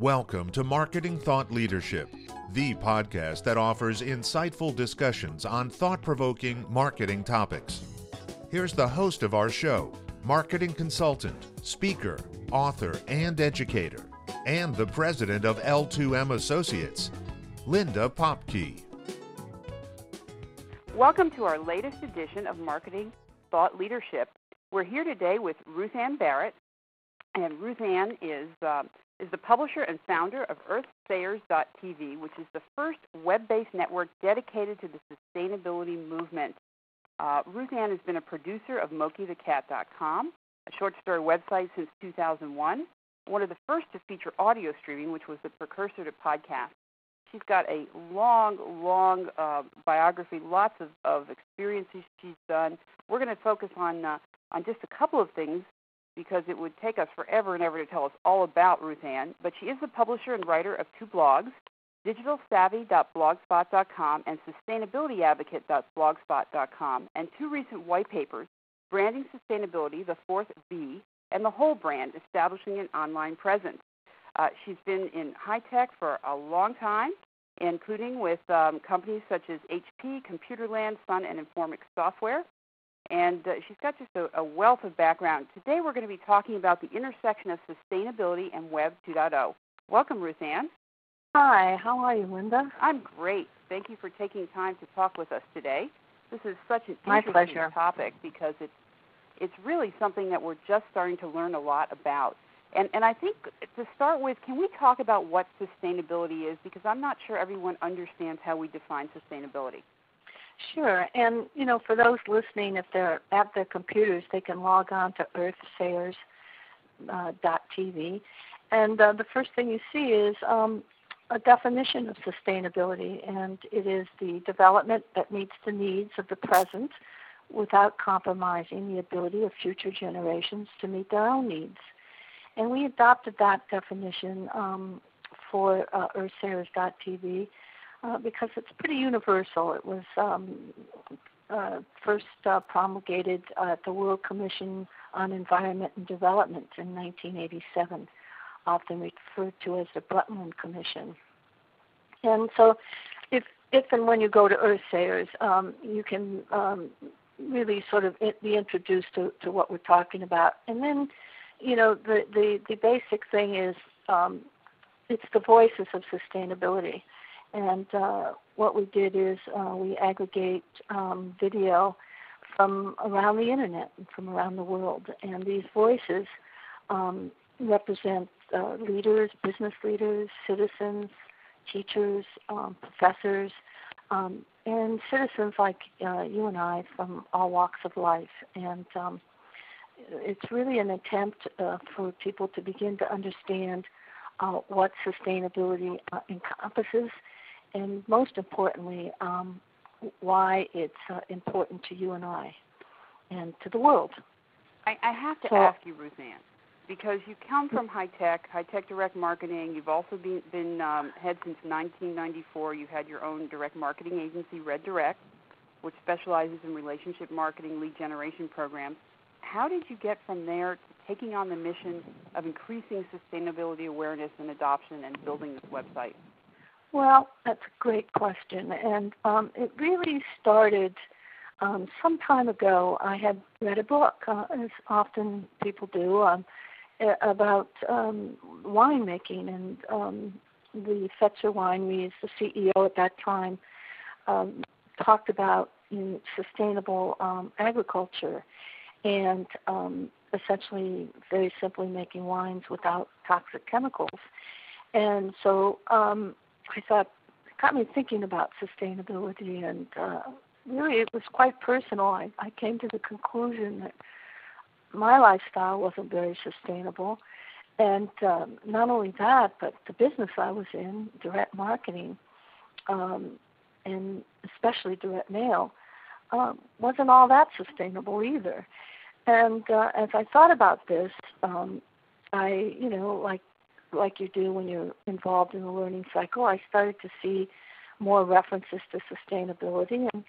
Welcome to Marketing Thought Leadership, the podcast that offers insightful discussions on thought-provoking marketing topics. Here's the host of our show, marketing consultant, speaker, author, and educator, and the president of L2M Associates, Linda Popke. Welcome to our latest edition of Marketing Thought Leadership. We're here today with Ruth Ann Barrett, and Ruth Ann is the publisher and founder of EarthSayers.TV, which is the first web-based network dedicated to the sustainability movement. Ruth Ann has been a producer of MokiTheCat.com, a short story website since 2001, one of the first to feature audio streaming, which was the precursor to podcasts. She's got a long biography, lots of experiences she's done. We're going to focus on just a couple of things, because it would take us forever and ever to tell us all about Ruth Ann, but she is the publisher and writer of two blogs, digitalsavvy.blogspot.com and sustainabilityadvocate.blogspot.com, and two recent white papers, Branding Sustainability, the Fourth B, and The Whole Brand, Establishing an Online Presence. She's been in high tech for a long time, including with companies such as HP, Computerland, Sun, and Informix Software. And she's got just a wealth of background. Today we're going to be talking about the intersection of sustainability and Web 2.0. Welcome, Ruth Ann. Hi. How are you, Linda? I'm great. Thank you for taking time to talk with us today. This is such an interesting topic because it's really something that we're just starting to learn a lot about. And I think to start with, can we talk about what sustainability is? Because I'm not sure everyone understands how we define sustainability. Sure. And, you know, for those listening, if they're at their computers, they can log on to earthsayers.tv. And the first thing you see is a definition of sustainability, and it is the development that meets the needs of the present without compromising the ability of future generations to meet their own needs. And we adopted that definition for earthsayers.tv. Because it's pretty universal. It was first promulgated at the World Commission on Environment and Development in 1987, often referred to as the Brundtland Commission. And so if and when you go to EarthSayers, you can really sort of be introduced to what we're talking about. And then, you know, the basic thing is it's the voices of sustainability. And what we did is we aggregate video from around the Internet and from around the world. And these voices represent leaders, business leaders, citizens, teachers, professors, and citizens like you and I from all walks of life. And it's really an attempt for people to begin to understand what sustainability encompasses, and most importantly, why it's important to you and I and to the world. I have to ask you, Ruth Ann, because you come from high-tech direct marketing. You've also been head since 1994. You've had your own direct marketing agency, Red Direct, which specializes in relationship marketing, lead generation programs. How did you get from there to taking on the mission of increasing sustainability awareness and adoption and building this website? Well, that's a great question, and it really started some time ago. I had read a book, as often people do, about winemaking, and the Fetzer Winery, the CEO at that time, talked about sustainable agriculture and essentially very simply making wines without toxic chemicals. And so I thought, it got me thinking about sustainability, and really it was quite personal. I came to the conclusion that my lifestyle wasn't very sustainable, and not only that, but the business I was in, direct marketing, and especially direct mail, wasn't all that sustainable either. And as I thought about this, I, you know, like you do when you're involved in the learning cycle, I started to see more references to sustainability, and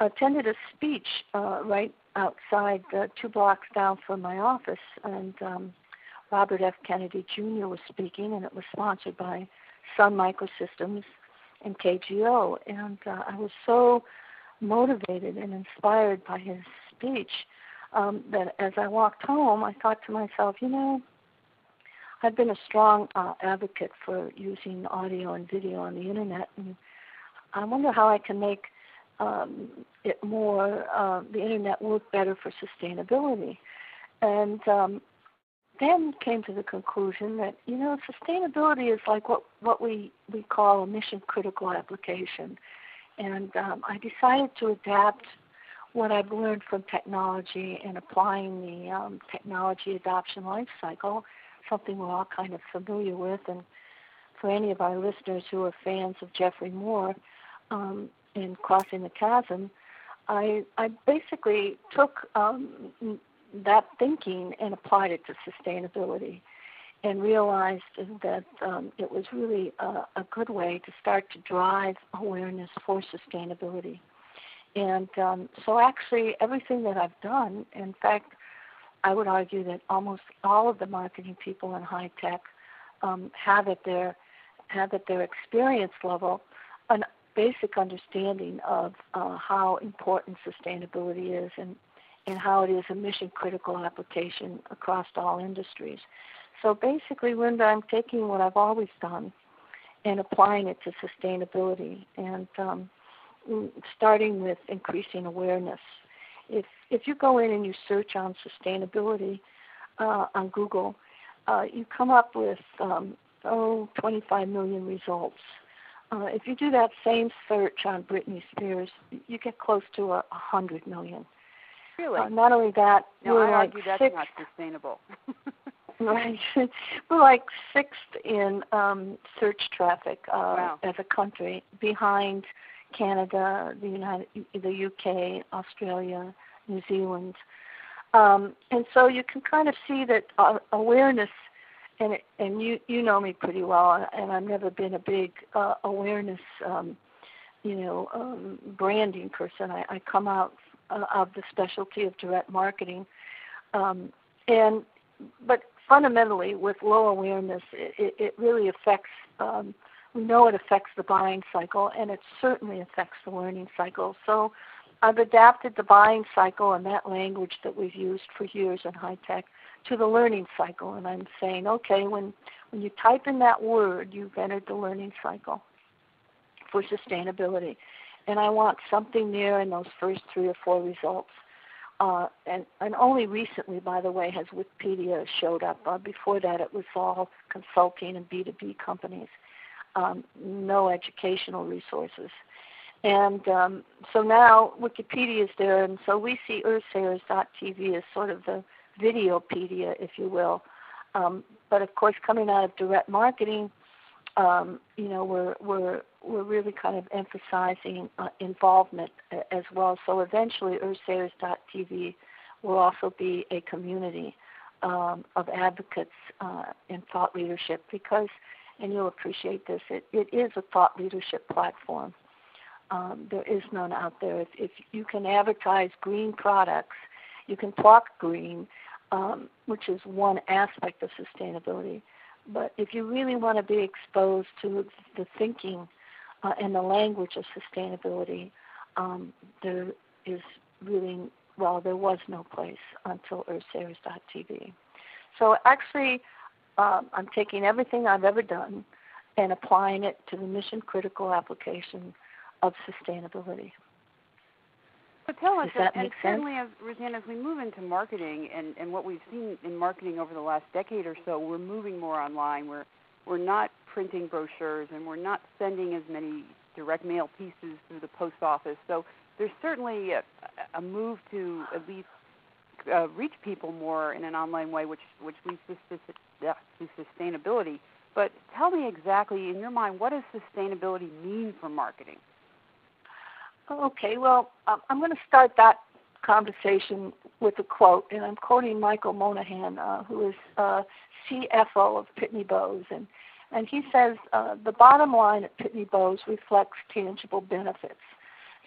attended a speech right outside, 2 blocks down from my office, and Robert F. Kennedy, Jr. was speaking, and it was sponsored by Sun Microsystems and KGO. And I was so motivated and inspired by his speech that as I walked home, I thought to myself, you know, I've been a strong advocate for using audio and video on the Internet, and I wonder how I can make it more, the Internet work better for sustainability. And then came to the conclusion that, you know, sustainability is like what we call a mission-critical application. And I decided to adapt what I've learned from technology and applying the technology adoption life cycle, something we're all kind of familiar with. And for any of our listeners who are fans of Jeffrey Moore in Crossing the Chasm, I basically took that thinking and applied it to sustainability and realized that it was really a good way to start to drive awareness for sustainability. And so actually everything that I've done, in fact, I would argue that almost all of the marketing people in high tech have at their experience level a basic understanding of how important sustainability is and how it is a mission-critical application across all industries. So basically, Linda, I'm taking what I've always done and applying it to sustainability and starting with increasing awareness. If you go in and you search on sustainability on Google, you come up with 25 million results. If you do that same search on Britney Spears, you get close to 100 million. Really? Not only that, no, we're I like argue that's sixth. Not sustainable. Right. We're like sixth in search traffic wow. as a country, behind Canada, the UK, Australia, New Zealand. And so you can kind of see that awareness, and you know me pretty well, and I've never been a big awareness, branding person. I come out of the specialty of direct marketing. But fundamentally, with low awareness, it really affects, we know it affects the buying cycle, and it certainly affects the learning cycle. So I've adapted the buying cycle and that language that we've used for years in high tech to the learning cycle. And I'm saying, okay, when you type in that word, you've entered the learning cycle for sustainability. And I want something there in those first 3 or 4 results. And only recently, by the way, has Wikipedia showed up. Before that, it was all consulting and B2B companies, no educational resources. And so now Wikipedia is there, and so we see EarthSayers.TV as sort of the videopedia, if you will. But, of course, coming out of direct marketing, we're really kind of emphasizing involvement as well. So eventually, EarthSayers.TV will also be a community of advocates and thought leadership because, and you'll appreciate this, it is a thought leadership platform. There is none out there. If you can advertise green products, you can talk green, which is one aspect of sustainability. But if you really want to be exposed to the thinking and the language of sustainability, there is really, well, there was no place until EarthSayers.TV. So actually, I'm taking everything I've ever done and applying it to the mission-critical application of sustainability. So tell us, and certainly, Roseanne, as we move into marketing and what we've seen in marketing over the last decade or so, we're moving more online. We're not printing brochures, and we're not sending as many direct mail pieces through the post office. So there's certainly a move to at least reach people more in an online way, which leads to sustainability. But tell me exactly, in your mind, what does sustainability mean for marketing? Okay, well, I'm going to start that conversation with a quote, and I'm quoting Michael Monahan, who is CFO of Pitney Bowes, and he says, the bottom line at Pitney Bowes reflects tangible benefits.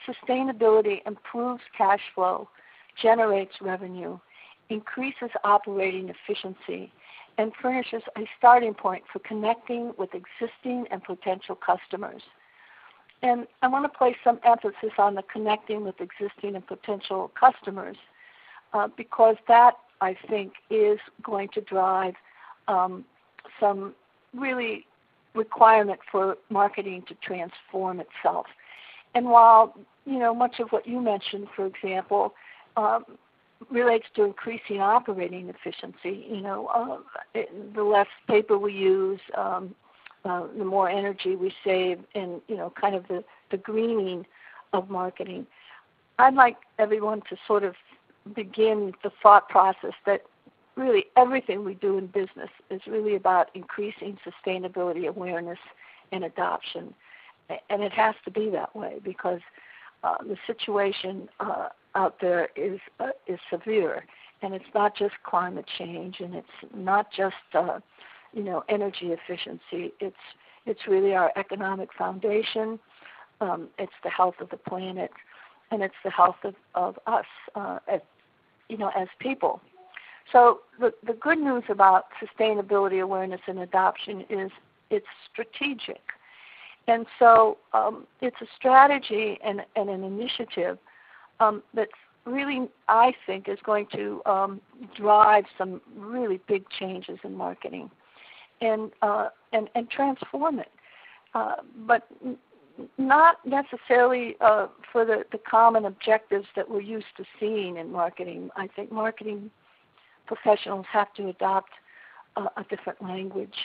Sustainability improves cash flow, generates revenue, increases operating efficiency, and furnishes a starting point for connecting with existing and potential customers. And I want to place some emphasis on the connecting with existing and potential customers because that, I think, is going to drive some really requirement for marketing to transform itself. And while, you know, much of what you mentioned, for example, relates to increasing operating efficiency, you know, the less paper we use, the more energy we save, and, you know, kind of the greening of marketing. I'd like everyone to sort of begin the thought process that really everything we do in business is really about increasing sustainability awareness and adoption. And it has to be that way because the situation out there is severe, and it's not just climate change, and it's not just you know, energy efficiency. It's really our economic foundation. It's the health of the planet, and it's the health of us, you know, as people. So the good news about sustainability awareness and adoption is it's strategic. And so it's a strategy and an initiative that really, I think, is going to drive some really big changes in marketing and transform it. But not necessarily for the common objectives that we're used to seeing in marketing. I think marketing professionals have to adopt a different language.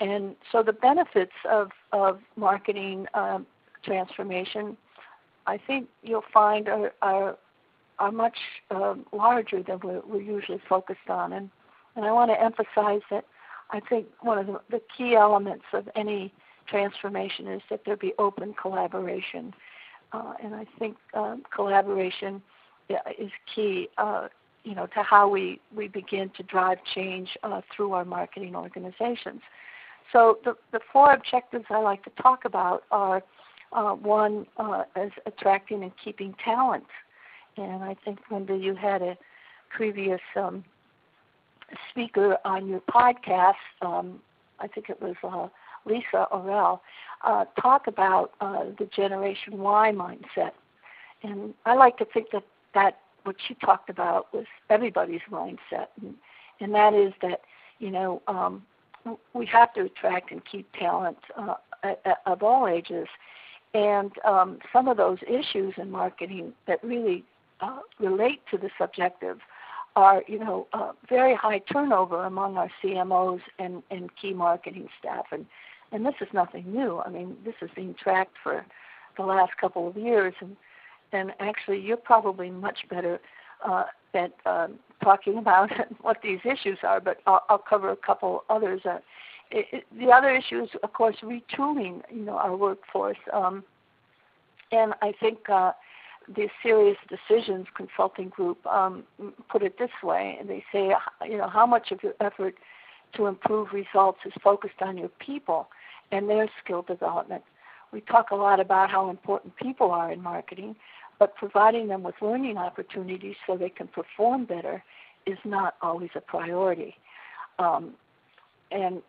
And so the benefits of marketing transformation, I think you'll find are much larger than we're usually focused on. And I want to emphasize that I think one of the key elements of any transformation is that there be open collaboration. And I think collaboration is key you know, to how we begin to drive change through our marketing organizations. So the four objectives I like to talk about are, one is attracting and keeping talent. And I think, Linda, you had a previous speaker on your podcast, I think it was Lisa Orell, talk about the Generation Y mindset. And I like to think that what she talked about was everybody's mindset, and that is that, you know, we have to attract and keep talent of all ages. And some of those issues in marketing that really relate to this objective are, you know, very high turnover among our CMOs and key marketing staff. And this is nothing new. I mean, this has been tracked for the last couple of years. And actually, you're probably much better at talking about what these issues are, but I'll cover a couple others. The other issue is, of course, retooling, you know, our workforce. And I think the Serious Decisions Consulting Group put it this way. They say, you know, how much of your effort to improve results is focused on your people and their skill development? We talk a lot about how important people are in marketing, but providing them with learning opportunities so they can perform better is not always a priority. And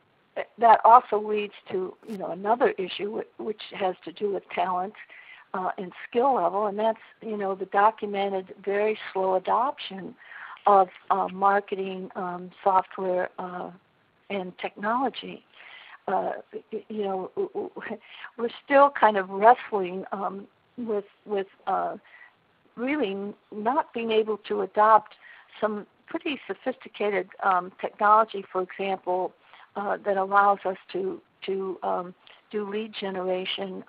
that also leads to, you know, another issue which has to do with talent and skill level, and that's, you know, the documented very slow adoption of marketing software and technology. You know, we're still kind of wrestling with really not being able to adopt some pretty sophisticated technology, for example, that allows us to do lead generation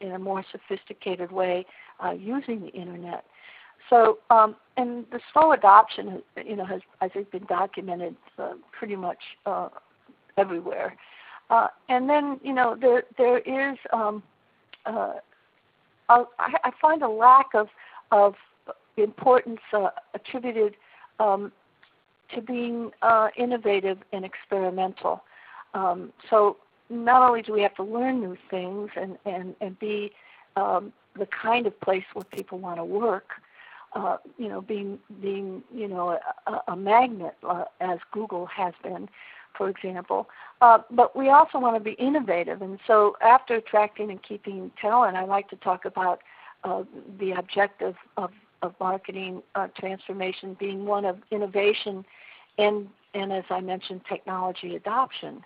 in a more sophisticated way using the Internet. So, and the slow adoption, you know, has, I think, been documented pretty much everywhere. And then, you know, there is, I find a lack of importance attributed to being innovative and experimental. So not only do we have to learn new things and be the kind of place where people want to work, you know, being you know, a magnet as Google has been, for example. But we also want to be innovative. And so after attracting and keeping talent, I like to talk about the objective of marketing transformation being one of innovation and as I mentioned, technology adoption.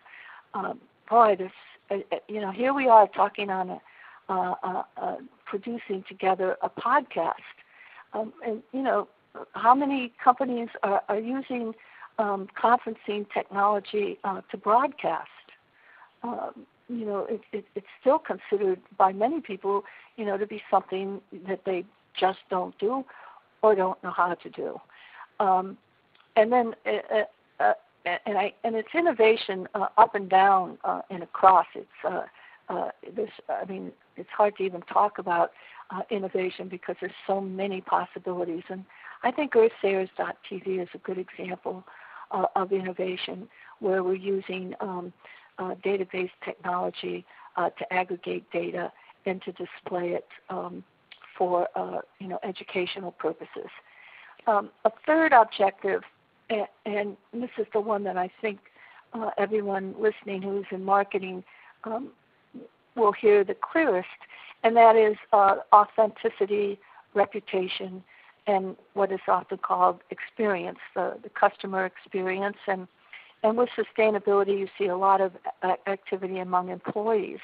Boy, this, you know, here we are talking on a, producing together a podcast. And, you know, how many companies are using conferencing technology to broadcast? You know, it's still considered by many people, you know, to be something that they just don't do or don't know how to do. And then, and it's innovation up and down and across. It's this. I mean, it's hard to even talk about innovation because there's so many possibilities. And I think EarthSayers.TV is a good example of innovation where we're using database technology to aggregate data and to display it for you know, educational purposes. A third objective, and this is the one that I think everyone listening who's in marketing will hear the clearest, and that is authenticity, reputation, and what is often called experience, the customer experience. And with sustainability, you see a lot of activity among employees.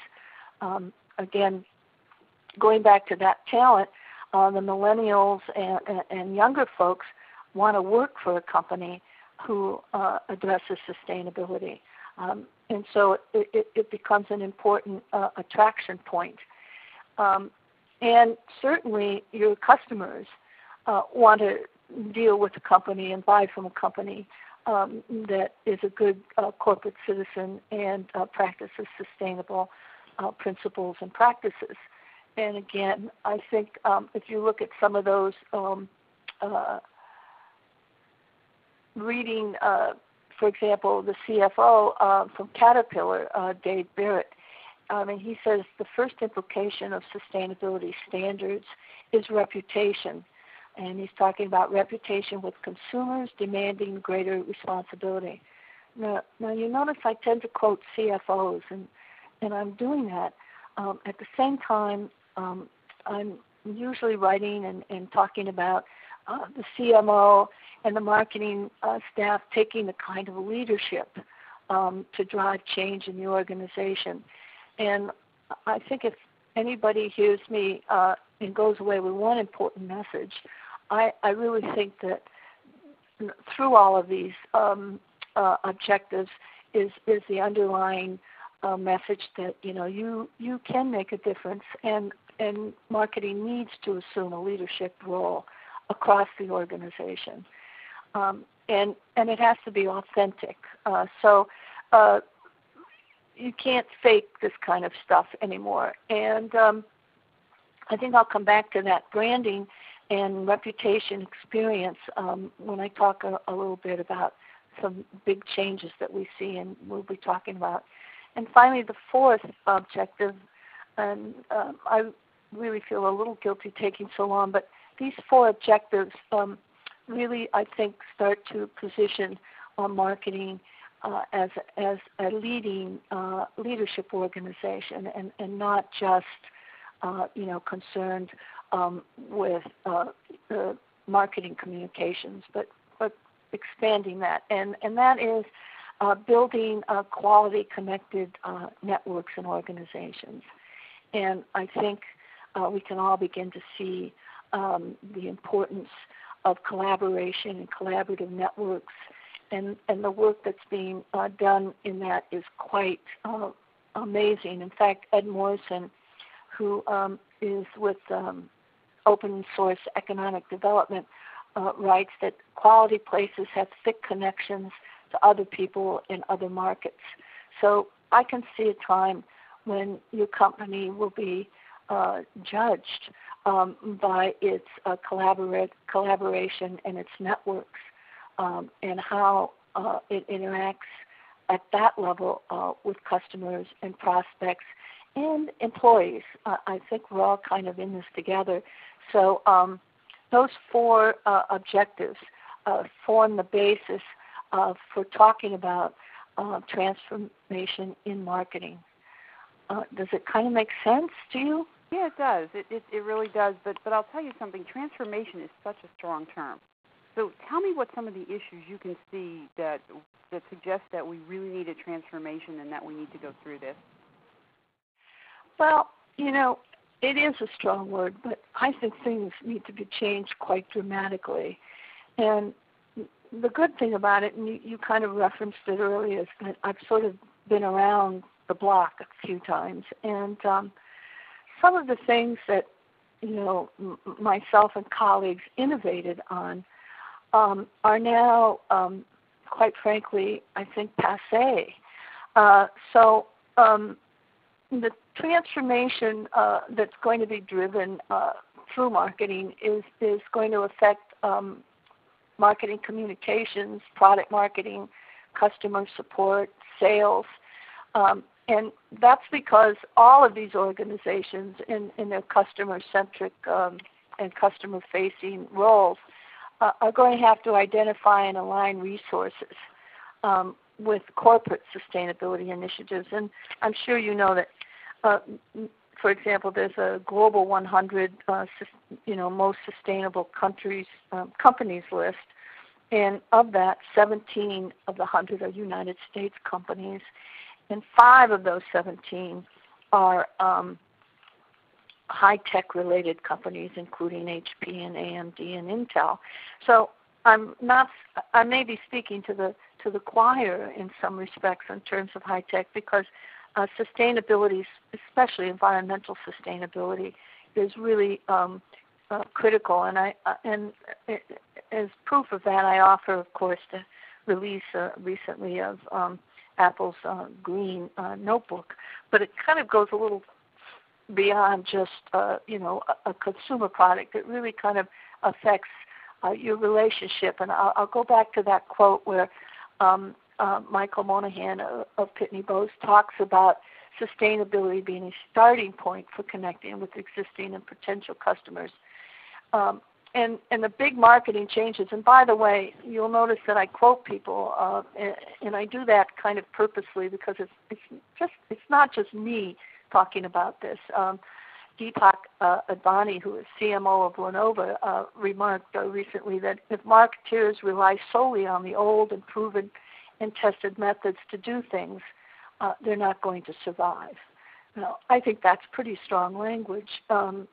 Again, going back to that talent, the millennials and younger folks want to work for a company who addresses sustainability. And so it becomes an important attraction point. And certainly your customers want to deal with a company and buy from a company that is a good corporate citizen and practices sustainable principles and practices. And again, I think if you look at some of those reading, for example, the CFO from Caterpillar, Dave Barrett, and he says the first implication of sustainability standards is reputation. And he's talking about reputation with consumers demanding greater responsibility. Now you notice I tend to quote CFOs, and I'm doing that. At the same time, I'm usually writing and talking about the CMO and the marketing staff taking the kind of leadership to drive change in the organization. And I think if anybody hears me and goes away with one important message, I really think that through all of these objectives is the underlying message that, you know, you can make a difference, and marketing needs to assume a leadership role across the organization. And it has to be authentic. So you can't fake this kind of stuff anymore. And I think I'll come back to that branding and reputation experience when I talk a little bit about some big changes that we see and we'll be talking about. And finally, the fourth objective, and I really feel a little guilty taking so long, but these four objectives really, I think, start to position marketing as a leading leadership organization, and not just you know, concerned with the marketing communications, but expanding that, and that is building quality connected networks and organizations. And I think we can all begin to see the importance of collaboration and collaborative networks, and the work that's being done in that is quite amazing. In fact, Ed Morrison, who is with Open Source Economic Development, writes that quality places have thick connections to other people in other markets. So I can see a time when your company will be judged by its collaboration and its networks, and how it interacts at that level with customers and prospects and employees. I think we're all kind of in this together. So those four objectives form the basis for talking about transformation in marketing. Does it kind of make sense to you? Yeah, it does. It really does. But I'll tell you something. Transformation is such a strong term. So tell me what some of the issues you can see that suggest that we really need a transformation and that we need to go through this. Well, you know, it is a strong word, but I think things need to be changed quite dramatically. And the good thing about it, and you kind of referenced it earlier, is that I've sort of been around the block a few times. And some of the things that, you know, myself and colleagues innovated on are now, quite frankly, I think passé. So the transformation that's going to be driven through marketing is going to affect marketing communications, product marketing, customer support, sales. And that's because all of these organizations in their customer-centric and customer-facing roles are going to have to identify and align resources with corporate sustainability initiatives. And I'm sure you know that, for example, there's a global 100 most sustainable countries companies list, and of that, 17 of the 100 are United States companies, and 5 of those 17 are high-tech related companies, including HP and AMD and Intel. So I may be speaking to the choir in some respects in terms of high-tech, because sustainability, especially environmental sustainability, is really critical. And as proof of that, I offer, of course, the release recently of Apple's green notebook. But it kind of goes a little beyond just a consumer product. It really kind of affects your relationship. And I'll go back to that quote where Michael Monahan of Pitney Bowes talks about sustainability being a starting point for connecting with existing and potential customers. And the big marketing changes, and by the way, you'll notice that I quote people, and I do that kind of purposely because it's not just me talking about this. Deepak Advani, who is CMO of Lenovo, remarked recently that if marketeers rely solely on the old and proven and tested methods to do things, they're not going to survive. Now, I think that's pretty strong language, and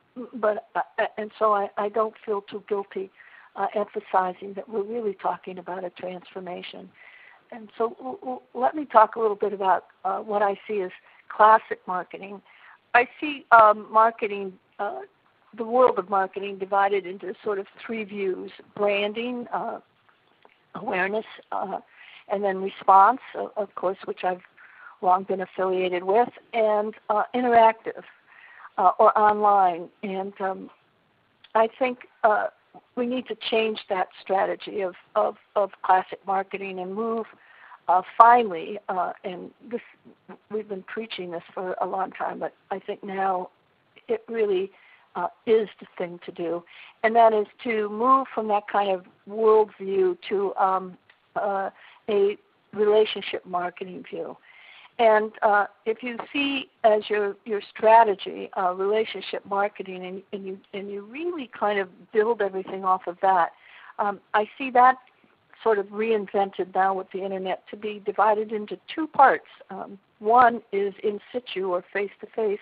so I don't feel too guilty emphasizing that we're really talking about a transformation. And so let me talk a little bit about what I see as classic marketing. I see marketing, the world of marketing, divided into sort of three views: branding, awareness, and then response, of course, which I've long been affiliated with, and interactive or online. And I think we need to change that strategy of classic marketing and move finally, and this, we've been preaching this for a long time, but I think now it really is the thing to do, and that is to move from that kind of worldview to a relationship marketing view. And if you see as your strategy relationship marketing, and you really kind of build everything off of that, I see that sort of reinvented now with the internet to be divided into two parts. One is in situ or face-to-face,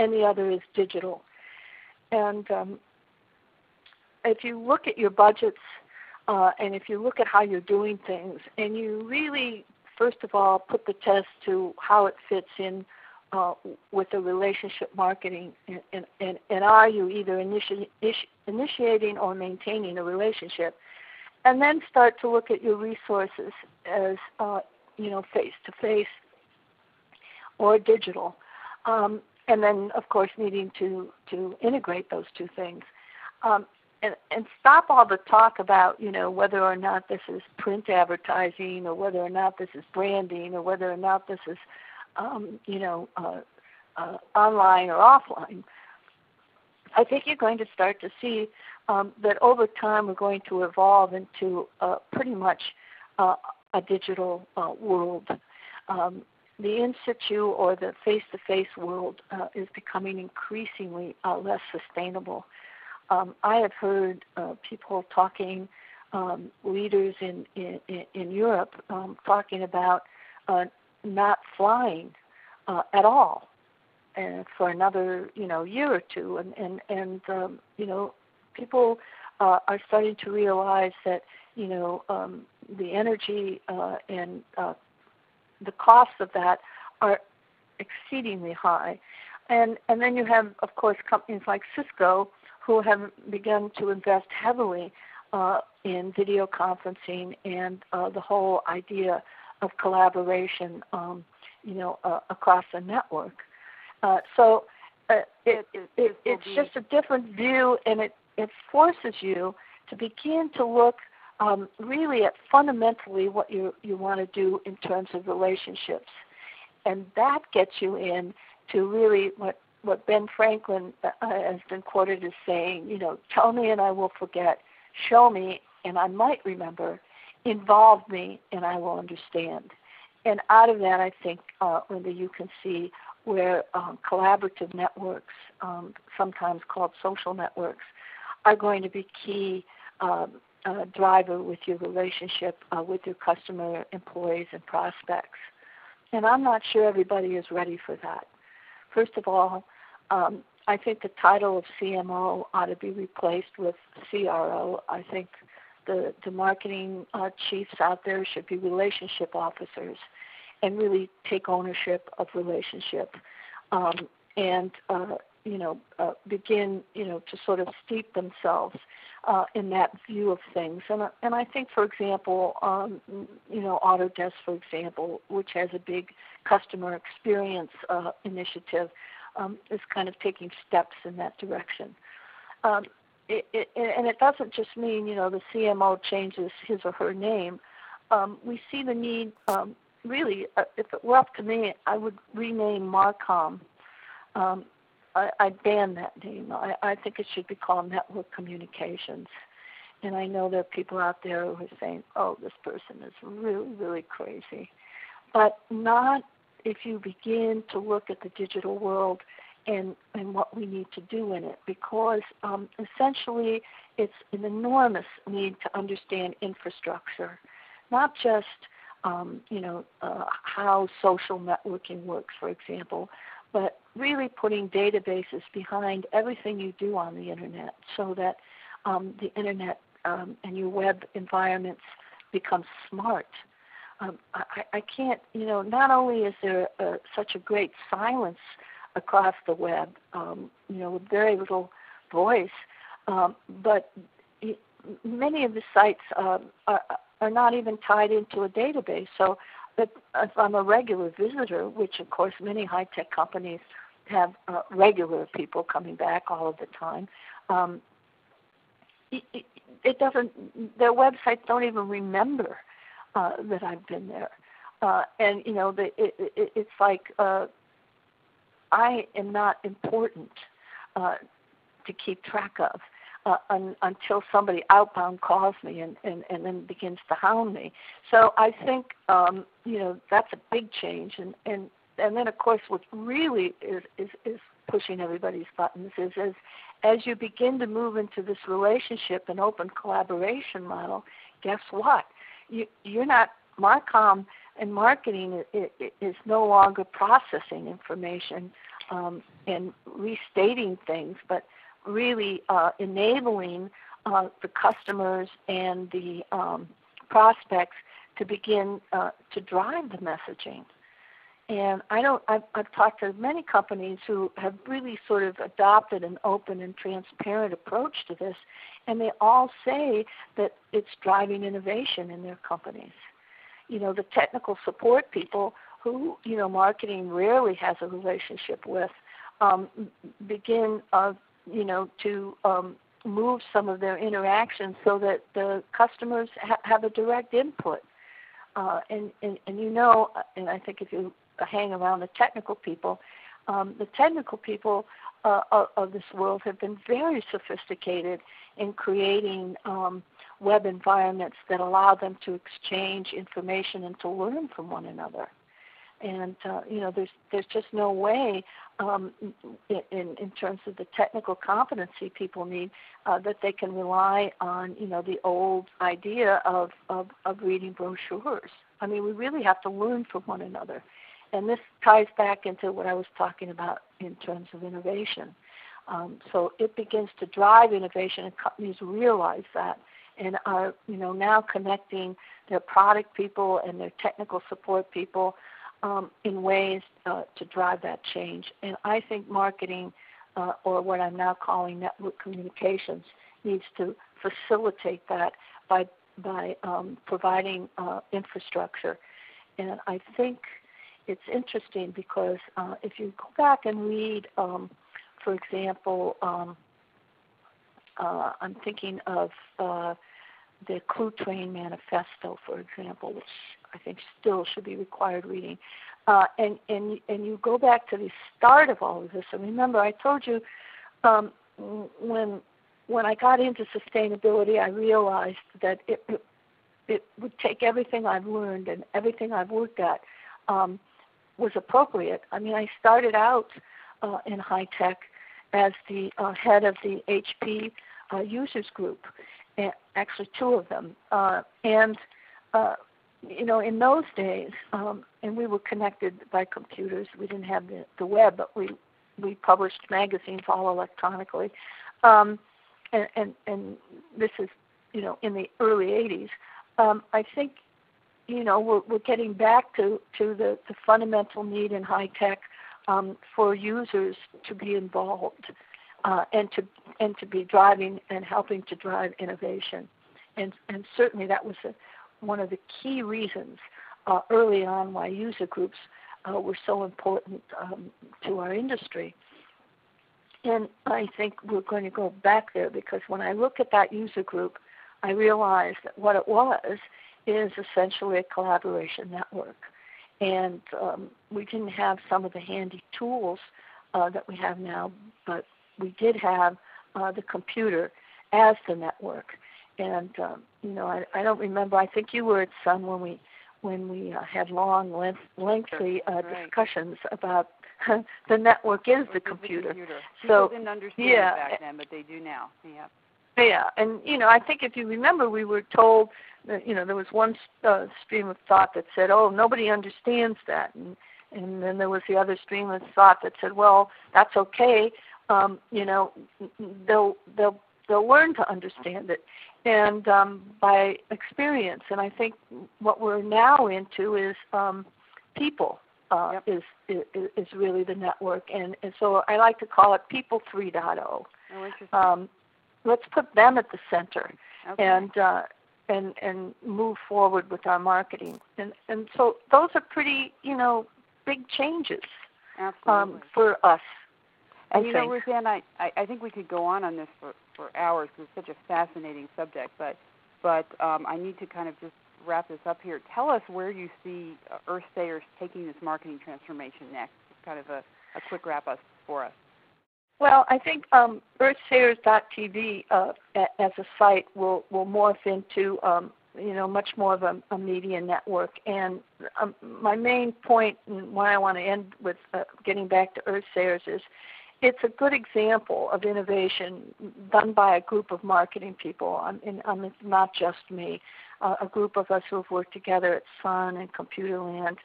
and the other is digital. And if you look at your budgets and if you look at how you're doing things, and you really, first of all, put the test to how it fits in with the relationship marketing, and are you either initiating or maintaining a relationship, and then start to look at your resources as, face-to-face or digital. And then, of course, needing to integrate those two things. And stop all the talk about, whether or not this is print advertising or whether or not this is branding or whether or not this is, online or offline. I think you're going to start to see that over time we're going to evolve into pretty much a digital world. The in-situ or the face-to-face world is becoming increasingly less sustainable. I have heard people talking, leaders in Europe talking about not flying at all for another year or two, and people are starting to realize that the energy and the costs of that are exceedingly high, and then you have, of course, companies like Cisco who have begun to invest heavily in video conferencing and the whole idea of collaboration, across a network. So it's just a different view, and it forces you to begin to look really at fundamentally what you want to do in terms of relationships. And that gets you in to really what Ben Franklin has been quoted as saying, tell me and I will forget, show me and I might remember, involve me and I will understand. And out of that, I think, Linda, you can see where collaborative networks, sometimes called social networks, are going to be key driver with your relationship with your customer, employees, and prospects. And I'm not sure everybody is ready for that. First of all, I think the title of CMO ought to be replaced with CRO. I think the marketing chiefs out there should be relationship officers and really take ownership of relationship begin, to sort of steep themselves in that view of things. And I think, for example, Autodesk, for example, which has a big customer experience initiative, is kind of taking steps in that direction. And it doesn't just mean, the CMO changes his or her name. We see the need, really, if it were up to me, I would rename Marcom. I'd ban that name. I think it should be called Network Communications. And I know there are people out there who are saying, oh, this person is really, really crazy. But not if you begin to look at the digital world and what we need to do in it, because essentially it's an enormous need to understand infrastructure, not just how social networking works, for example, but really putting databases behind everything you do on the Internet so that the Internet and your web environments become smart. I can't, not only is there such a great silence across the web, with very little voice, but many of the sites are not even tied into a database. So if I'm a regular visitor, which of course many high-tech companies have regular people coming back all of the time, it doesn't. Their websites don't even remember that I've been there, it's like I am not important to keep track of until somebody outbound calls me and then begins to hound me. So I think that's a big change, and then of course what really is pushing everybody's buttons is as you begin to move into this relationship and open collaboration model, guess what? You're not Marcom, and marketing is no longer processing information and restating things, but really enabling the customers and the prospects to begin to drive the messaging. And I've talked to many companies who have really sort of adopted an open and transparent approach to this, and they all say that it's driving innovation in their companies. The technical support people who, marketing rarely has a relationship with, begin to move some of their interactions so that the customers have a direct input. And I think if you hang around the technical people of this world have been very sophisticated in creating web environments that allow them to exchange information and to learn from one another. And you know, there's just no way in terms of the technical competency people need that they can rely on, you know, the old idea of reading brochures. I mean, we really have to learn from one another. And this ties back into what I was talking about in terms of innovation. So it begins to drive innovation, and companies realize that and are, you know, now connecting their product people and their technical support people in ways to drive that change. And I think marketing, or what I'm now calling network communications, needs to facilitate that by providing infrastructure. And I think it's interesting because if you go back and read, for example, I'm thinking of the Cluetrain Manifesto, for example, which I think still should be required reading. And you go back to the start of all of this. And remember, I told you when I got into sustainability, I realized that it would take everything I've learned and everything I've worked at was appropriate. I mean, I started out in high tech as the head of the HP users group, and actually two of them. You know, in those days, and we were connected by computers. We didn't have the web, but we published magazines all electronically. And this is, you know, in the early 80s. I think, you know, we're getting back to the fundamental need in high tech for users to be involved and to be driving and helping to drive innovation. And certainly that was one of the key reasons early on why user groups were so important to our industry. And I think we're going to go back there, because when I look at that user group, I realized that what it was is essentially a collaboration network. And we didn't have some of the handy tools that we have now, but we did have the computer as the network. And, you know, I don't remember. I think you were at Sun when we had long, lengthy discussions about the network is the computer. People didn't understand it back then, but they do now. Yeah. Yeah, and, you know, I think if you remember, we were told, that, you know, there was one stream of thought that said, oh, nobody understands that. And then there was the other stream of thought that said, well, that's okay. You know, they'll learn to understand it, and by experience. And I think what we're now into is people is really the network. And so I like to call it People 3.0. Oh, interesting. Let's put them at the center, okay, and move forward with our marketing. And so those are pretty, you know, big changes for us. And, you know, Ruth Ann, I think we could go on this for hours because it's such a fascinating subject, but I need to kind of just wrap this up here. Tell us where you see EarthSayers taking this marketing transformation next. It's kind of a quick wrap-up for us. Well, I think EarthSayers.TV as a site will morph into, you know, much more of a media network. And my main point and why I want to end with getting back to EarthSayers is it's a good example of innovation done by a group of marketing people. And it's not just me, a group of us who have worked together at Sun and Computerland.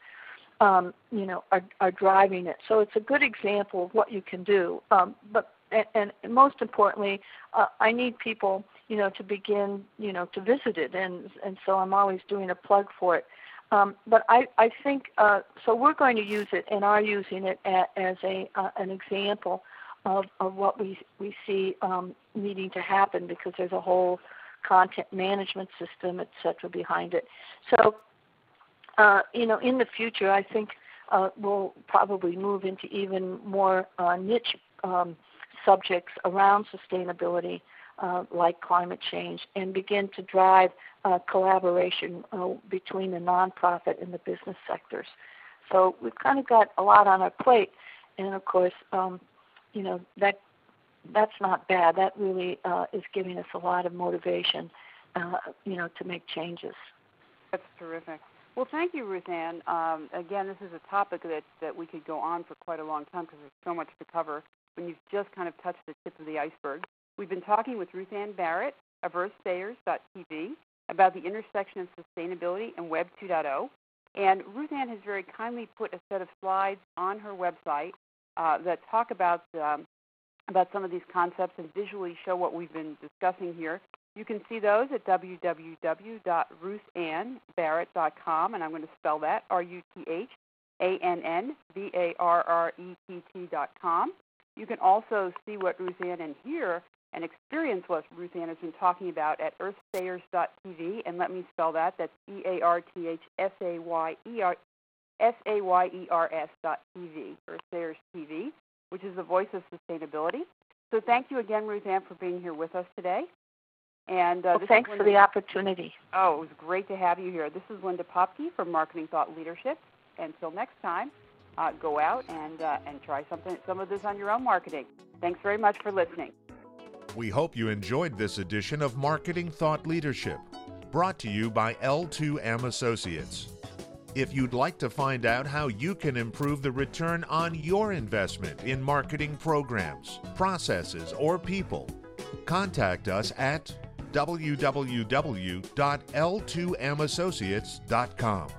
You know, are driving it. So it's a good example of what you can do. But most importantly, I need people, you know, to begin, you know, to visit it. And so I'm always doing a plug for it. But I think so. We're going to use it and are using it as an example of what we see needing to happen, because there's a whole content management system, et cetera, behind it. So. You know, in the future, I think we'll probably move into even more niche subjects around sustainability, like climate change, and begin to drive collaboration between the nonprofit and the business sectors. So we've kind of got a lot on our plate, and of course, you know, that's not bad. That really is giving us a lot of motivation to make changes. That's terrific. Well, thank you, Ruth Ann. Again, this is a topic that we could go on for quite a long time because there's so much to cover, and you've just kind of touched the tip of the iceberg. We've been talking with Ruth Ann Barrett of EarthSayers.TV about the intersection of sustainability and Web 2.0. And Ruth Ann has very kindly put a set of slides on her website that talk about some of these concepts and visually show what we've been discussing here. You can see those at www.ruthannbarrett.com, and I'm going to spell that, RUTHANNBARRETT.com. You can also see what Ruth Ann and hear and experience what Ruth Ann has been talking about at earthsayers.tv, and let me spell that. That's EarthSayers.tv, EarthSayers TV, which is the voice of sustainability. So thank you again, Ruth Ann, for being here with us today. And thanks for the opportunity. Oh, it was great to have you here. This is Linda Popke from Marketing Thought Leadership. Until next time, go out and try some of this on your own marketing. Thanks very much for listening. We hope you enjoyed this edition of Marketing Thought Leadership, brought to you by L2M Associates. If you'd like to find out how you can improve the return on your investment in marketing programs, processes, or people, contact us at www.l2massociates.com.